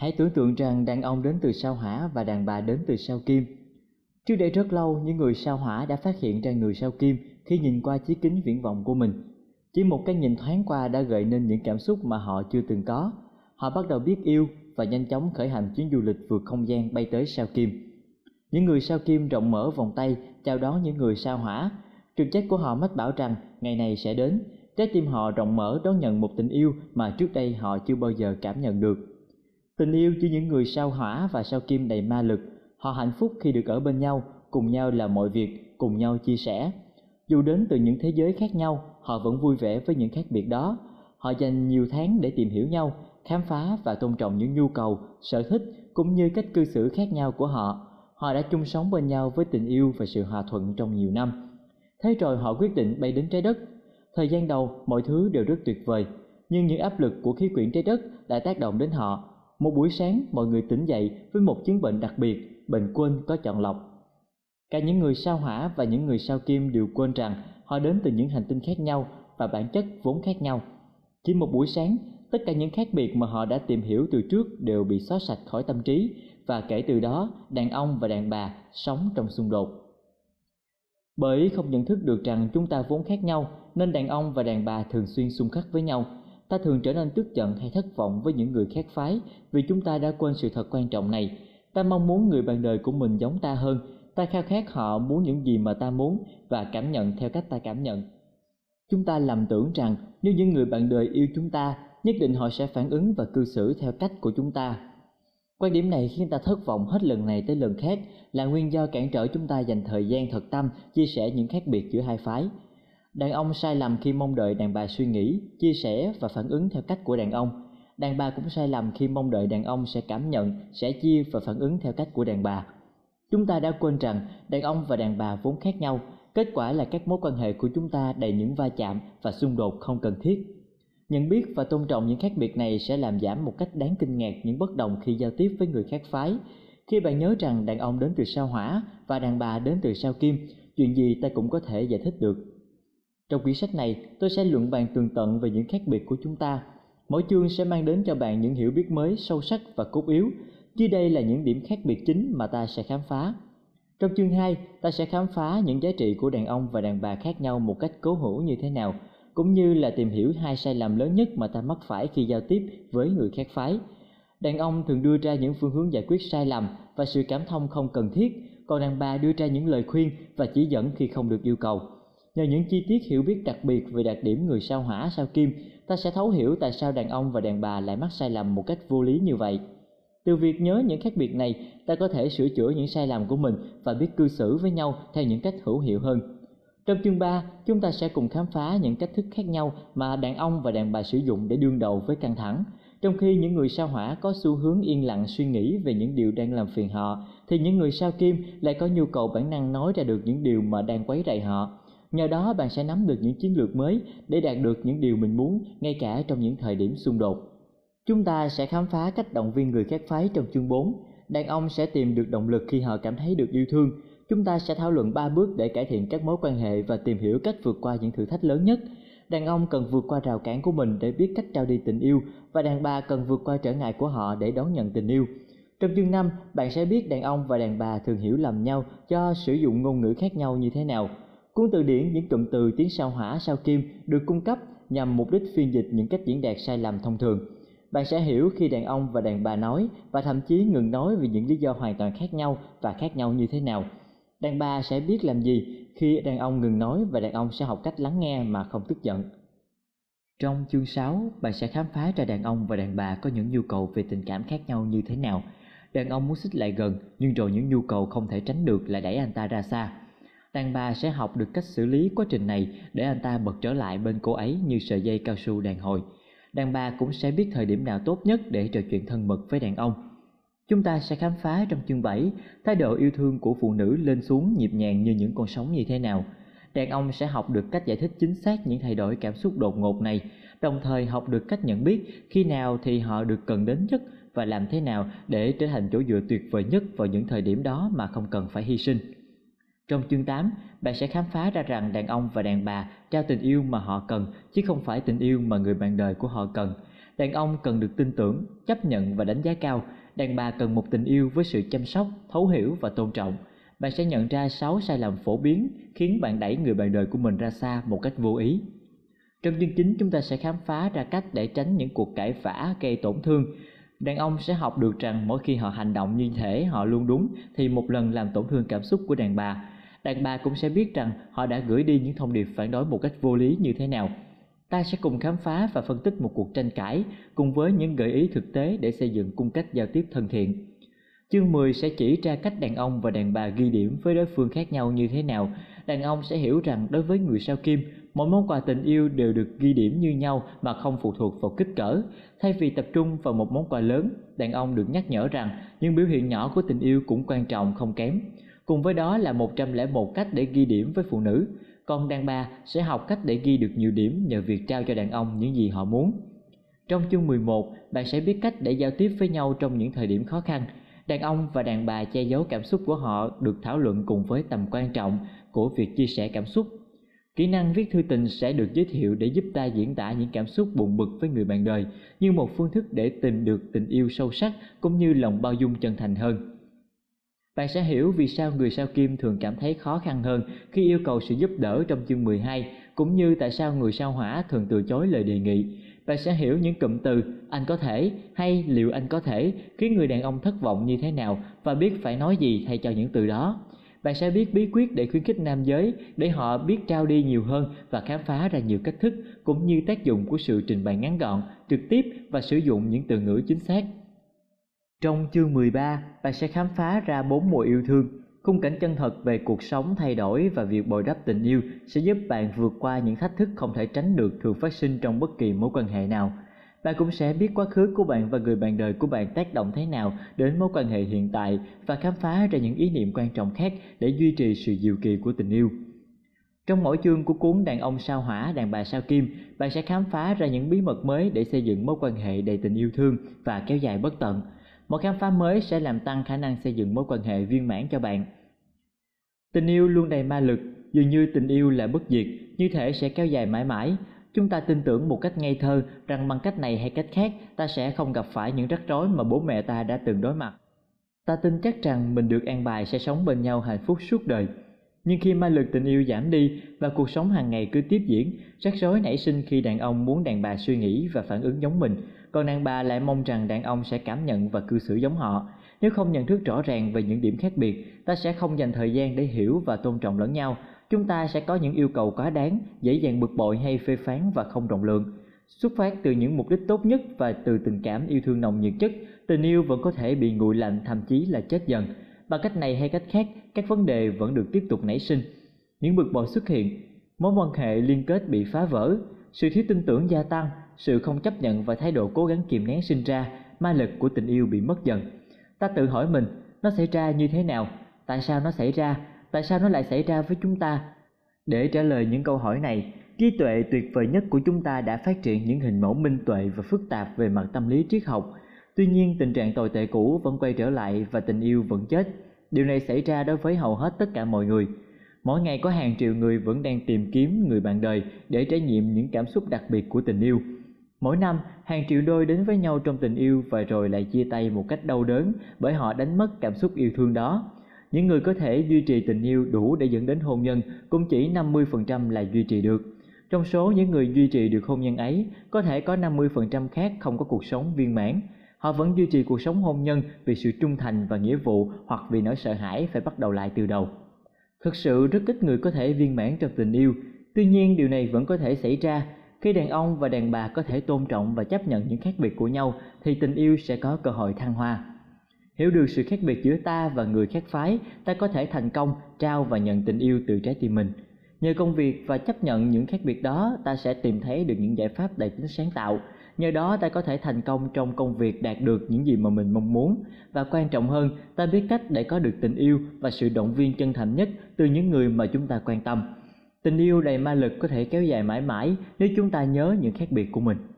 Hãy tưởng tượng rằng đàn ông đến từ sao Hỏa và đàn bà đến từ sao Kim. Trước đây rất lâu, những người sao Hỏa đã phát hiện ra người sao Kim khi nhìn qua chiếc kính viễn vọng của mình. Chỉ một cái nhìn thoáng qua đã gợi nên những cảm xúc mà họ chưa từng có. Họ bắt đầu biết yêu và nhanh chóng khởi hành chuyến du lịch vượt không gian bay tới sao Kim. Những người sao Kim rộng mở vòng tay chào đón những người sao Hỏa. Trực giác của họ mách bảo rằng ngày này sẽ đến. Trái tim họ rộng mở đón nhận một tình yêu mà trước đây họ chưa bao giờ cảm nhận được. Tình yêu giữa những người sao Hỏa và sao Kim đầy ma lực. Họ hạnh phúc khi được ở bên nhau, cùng nhau làm mọi việc, cùng nhau chia sẻ. Dù đến từ những thế giới khác nhau, họ vẫn vui vẻ với những khác biệt đó. Họ dành nhiều tháng để tìm hiểu nhau, khám phá và tôn trọng những nhu cầu, sở thích cũng như cách cư xử khác nhau của họ. Họ đã chung sống bên nhau với tình yêu và sự hòa thuận trong nhiều năm. Thế rồi họ quyết định bay đến trái đất. Thời gian đầu, mọi thứ đều rất tuyệt vời, nhưng những áp lực của khí quyển trái đất đã tác động đến họ. Một buổi sáng, mọi người tỉnh dậy với một chứng bệnh đặc biệt, bệnh quên có chọn lọc. Cả những người sao Hỏa và những người sao Kim đều quên rằng họ đến từ những hành tinh khác nhau và bản chất vốn khác nhau. Chỉ một buổi sáng, tất cả những khác biệt mà họ đã tìm hiểu từ trước đều bị xóa sạch khỏi tâm trí, và kể từ đó, đàn ông và đàn bà sống trong xung đột. Bởi không nhận thức được rằng chúng ta vốn khác nhau, nên đàn ông và đàn bà thường xuyên xung khắc với nhau. Ta thường trở nên tức giận hay thất vọng với những người khác phái vì chúng ta đã quên sự thật quan trọng này. Ta mong muốn người bạn đời của mình giống ta hơn. Ta khao khát họ muốn những gì mà ta muốn và cảm nhận theo cách ta cảm nhận. Chúng ta lầm tưởng rằng nếu những người bạn đời yêu chúng ta, nhất định họ sẽ phản ứng và cư xử theo cách của chúng ta. Quan điểm này khiến ta thất vọng hết lần này tới lần khác, là nguyên do cản trở chúng ta dành thời gian thật tâm chia sẻ những khác biệt giữa hai phái. Đàn ông sai lầm khi mong đợi đàn bà suy nghĩ, chia sẻ và phản ứng theo cách của đàn ông. Đàn bà cũng sai lầm khi mong đợi đàn ông sẽ cảm nhận, sẻ chia và phản ứng theo cách của đàn bà. Chúng ta đã quên rằng đàn ông và đàn bà vốn khác nhau, kết quả là các mối quan hệ của chúng ta đầy những va chạm và xung đột không cần thiết. Nhận biết và tôn trọng những khác biệt này sẽ làm giảm một cách đáng kinh ngạc những bất đồng khi giao tiếp với người khác phái. Khi bạn nhớ rằng đàn ông đến từ sao Hỏa và đàn bà đến từ sao Kim, chuyện gì ta cũng có thể giải thích được. Trong quyển sách này, tôi sẽ luận bàn tường tận về những khác biệt của chúng ta. Mỗi chương sẽ mang đến cho bạn những hiểu biết mới, sâu sắc và cốt yếu. Dưới đây là những điểm khác biệt chính mà ta sẽ khám phá. Trong chương 2, ta sẽ khám phá những giá trị của đàn ông và đàn bà khác nhau một cách cố hữu như thế nào, cũng như là tìm hiểu hai sai lầm lớn nhất mà ta mắc phải khi giao tiếp với người khác phái. Đàn ông thường đưa ra những phương hướng giải quyết sai lầm và sự cảm thông không cần thiết, còn đàn bà đưa ra những lời khuyên và chỉ dẫn khi không được yêu cầu. Nhờ những chi tiết hiểu biết đặc biệt về đặc điểm người sao Hỏa, sao Kim, ta sẽ thấu hiểu tại sao đàn ông và đàn bà lại mắc sai lầm một cách vô lý như vậy. Từ việc nhớ những khác biệt này, ta có thể sửa chữa những sai lầm của mình và biết cư xử với nhau theo những cách hữu hiệu hơn. Trong chương 3, chúng ta sẽ cùng khám phá những cách thức khác nhau mà đàn ông và đàn bà sử dụng để đương đầu với căng thẳng. Trong khi những người sao Hỏa có xu hướng yên lặng suy nghĩ về những điều đang làm phiền họ, thì những người sao Kim lại có nhu cầu bản năng nói ra được những điều mà đang quấy rầy họ. Nhờ đó bạn sẽ nắm được những chiến lược mới để đạt được những điều mình muốn ngay cả trong những thời điểm xung đột. Chúng ta sẽ khám phá cách động viên người khác phái trong chương 4. Đàn ông sẽ tìm được động lực khi họ cảm thấy được yêu thương. Chúng ta sẽ thảo luận 3 bước để cải thiện các mối quan hệ và tìm hiểu cách vượt qua những thử thách lớn nhất. Đàn ông cần vượt qua rào cản của mình để biết cách trao đi tình yêu, và đàn bà cần vượt qua trở ngại của họ để đón nhận tình yêu. Trong chương 5, bạn sẽ biết đàn ông và đàn bà thường hiểu lầm nhau do sử dụng ngôn ngữ khác nhau như thế nào. Cuốn từ điển những cụm từ tiếng sao Hỏa, sao Kim được cung cấp nhằm mục đích phiên dịch những cách diễn đạt sai lầm thông thường. Bạn sẽ hiểu khi đàn ông và đàn bà nói và thậm chí ngừng nói vì những lý do hoàn toàn khác nhau và khác nhau như thế nào. Đàn bà sẽ biết làm gì khi đàn ông ngừng nói, và đàn ông sẽ học cách lắng nghe mà không tức giận. Trong chương 6, bạn sẽ khám phá ra đàn ông và đàn bà có những nhu cầu về tình cảm khác nhau như thế nào. Đàn ông muốn xích lại gần, nhưng rồi những nhu cầu không thể tránh được là đẩy anh ta ra xa. Đàn bà sẽ học được cách xử lý quá trình này để anh ta bật trở lại bên cô ấy như sợi dây cao su đàn hồi. Đàn bà cũng sẽ biết thời điểm nào tốt nhất để trò chuyện thân mật với đàn ông. Chúng ta sẽ khám phá trong chương 7 thái độ yêu thương của phụ nữ lên xuống nhịp nhàng như những con sóng như thế nào. Đàn ông sẽ học được cách giải thích chính xác những thay đổi cảm xúc đột ngột này, đồng thời học được cách nhận biết khi nào thì họ được cần đến nhất và làm thế nào để trở thành chỗ dựa tuyệt vời nhất vào những thời điểm đó mà không cần phải hy sinh. Trong chương 8, bạn sẽ khám phá ra rằng đàn ông và đàn bà trao tình yêu mà họ cần chứ không phải tình yêu mà người bạn đời của họ cần. Đàn ông cần được tin tưởng, chấp nhận và đánh giá cao. Đàn bà cần một tình yêu với sự chăm sóc, thấu hiểu và tôn trọng. Bạn sẽ nhận ra 6 sai lầm phổ biến khiến bạn đẩy người bạn đời của mình ra xa một cách vô ý. Trong chương 9, chúng ta sẽ khám phá ra cách để tránh những cuộc cãi vã gây tổn thương. Đàn ông sẽ học được rằng mỗi khi họ hành động như thể họ luôn đúng thì một lần làm tổn thương cảm xúc của đàn bà. Đàn bà cũng sẽ biết rằng họ đã gửi đi những thông điệp phản đối một cách vô lý như thế nào. Ta sẽ cùng khám phá và phân tích một cuộc tranh cãi cùng với những gợi ý thực tế để xây dựng cung cách giao tiếp thân thiện. Chương 10 sẽ chỉ ra cách đàn ông và đàn bà ghi điểm với đối phương khác nhau như thế nào. Đàn ông sẽ hiểu rằng đối với người sao Kim, mỗi món quà tình yêu đều được ghi điểm như nhau mà không phụ thuộc vào kích cỡ. Thay vì tập trung vào một món quà lớn, đàn ông được nhắc nhở rằng những biểu hiện nhỏ của tình yêu cũng quan trọng không kém. Cùng với đó là 101 cách để ghi điểm với phụ nữ. Còn đàn bà sẽ học cách để ghi được nhiều điểm nhờ việc trao cho đàn ông những gì họ muốn. Trong chương 11, bạn sẽ biết cách để giao tiếp với nhau trong những thời điểm khó khăn. Đàn ông và đàn bà che giấu cảm xúc của họ được thảo luận cùng với tầm quan trọng của việc chia sẻ cảm xúc. Kỹ năng viết thư tình sẽ được giới thiệu để giúp ta diễn tả những cảm xúc buồn bực với người bạn đời như một phương thức để tìm được tình yêu sâu sắc cũng như lòng bao dung chân thành hơn. Bạn sẽ hiểu vì sao người sao Kim thường cảm thấy khó khăn hơn khi yêu cầu sự giúp đỡ trong chương 12, cũng như tại sao người sao Hỏa thường từ chối lời đề nghị. Bạn sẽ hiểu những cụm từ "anh có thể" hay "liệu anh có thể" khiến người đàn ông thất vọng như thế nào và biết phải nói gì thay cho những từ đó. Bạn sẽ biết bí quyết để khuyến khích nam giới, để họ biết trao đi nhiều hơn và khám phá ra nhiều cách thức, cũng như tác dụng của sự trình bày ngắn gọn, trực tiếp và sử dụng những từ ngữ chính xác. Trong chương 13, bạn sẽ khám phá ra 4 mùa yêu thương. Khung cảnh chân thật về cuộc sống thay đổi và việc bồi đắp tình yêu sẽ giúp bạn vượt qua những thách thức không thể tránh được thường phát sinh trong bất kỳ mối quan hệ nào. Bạn cũng sẽ biết quá khứ của bạn và người bạn đời của bạn tác động thế nào đến mối quan hệ hiện tại và khám phá ra những ý niệm quan trọng khác để duy trì sự diệu kỳ của tình yêu. Trong mỗi chương của cuốn Đàn ông sao Hỏa, đàn bà sao Kim, bạn sẽ khám phá ra những bí mật mới để xây dựng mối quan hệ đầy tình yêu thương và kéo dài bất tận. Một khám phá mới sẽ làm tăng khả năng xây dựng mối quan hệ viên mãn cho bạn. Tình yêu luôn đầy ma lực, dường như tình yêu là bất diệt, như thể sẽ kéo dài mãi mãi. Chúng ta tin tưởng một cách ngây thơ rằng bằng cách này hay cách khác, ta sẽ không gặp phải những rắc rối mà bố mẹ ta đã từng đối mặt. Ta tin chắc rằng mình được an bài sẽ sống bên nhau hạnh phúc suốt đời. Nhưng khi ma lực tình yêu giảm đi và cuộc sống hàng ngày cứ tiếp diễn, rắc rối nảy sinh khi đàn ông muốn đàn bà suy nghĩ và phản ứng giống mình, còn đàn bà lại mong rằng đàn ông sẽ cảm nhận và cư xử giống họ. Nếu không nhận thức rõ ràng về những điểm khác biệt, ta sẽ không dành thời gian để hiểu và tôn trọng lẫn nhau. Chúng ta sẽ có những yêu cầu quá đáng, dễ dàng bực bội hay phê phán và không rộng lượng. Xuất phát từ những mục đích tốt nhất và từ tình cảm yêu thương nồng nhiệt chất, tình yêu vẫn có thể bị nguội lạnh, thậm chí là chết dần. Bằng cách này hay cách khác, các vấn đề vẫn được tiếp tục nảy sinh. Những bực bội xuất hiện, mối quan hệ liên kết bị phá vỡ, sự thiếu tin tưởng gia tăng, sự không chấp nhận và thái độ cố gắng kìm nén sinh ra, ma lực của tình yêu bị mất dần. Ta tự hỏi mình, nó xảy ra như thế nào? Tại sao nó xảy ra? Tại sao nó lại xảy ra với chúng ta? Để trả lời những câu hỏi này, trí tuệ tuyệt vời nhất của chúng ta đã phát triển những hình mẫu minh tuệ và phức tạp về mặt tâm lý triết học. Tuy nhiên, tình trạng tồi tệ cũ vẫn quay trở lại và tình yêu vẫn chết. Điều này xảy ra đối với hầu hết tất cả mọi người. Mỗi ngày có hàng triệu người vẫn đang tìm kiếm người bạn đời để trải nghiệm những cảm xúc đặc biệt của tình yêu. Mỗi năm, hàng triệu đôi đến với nhau trong tình yêu và rồi lại chia tay một cách đau đớn bởi họ đánh mất cảm xúc yêu thương đó. Những người có thể duy trì tình yêu đủ để dẫn đến hôn nhân cũng chỉ 50% là duy trì được. Trong số những người duy trì được hôn nhân ấy, có thể có 50% khác không có cuộc sống viên mãn. Họ vẫn duy trì cuộc sống hôn nhân vì sự trung thành và nghĩa vụ hoặc vì nỗi sợ hãi phải bắt đầu lại từ đầu. Thực sự rất ít người có thể viên mãn trong tình yêu, tuy nhiên điều này vẫn có thể xảy ra. Khi đàn ông và đàn bà có thể tôn trọng và chấp nhận những khác biệt của nhau thì tình yêu sẽ có cơ hội thăng hoa. Hiểu được sự khác biệt giữa ta và người khác phái, ta có thể thành công trao và nhận tình yêu từ trái tim mình. Nhờ công việc và chấp nhận những khác biệt đó, ta sẽ tìm thấy được những giải pháp đầy tính sáng tạo. Nhờ đó ta có thể thành công trong công việc, đạt được những gì mà mình mong muốn. Và quan trọng hơn, ta biết cách để có được tình yêu và sự động viên chân thành nhất từ những người mà chúng ta quan tâm. Tình yêu đầy ma lực có thể kéo dài mãi mãi nếu chúng ta nhớ những khác biệt của mình.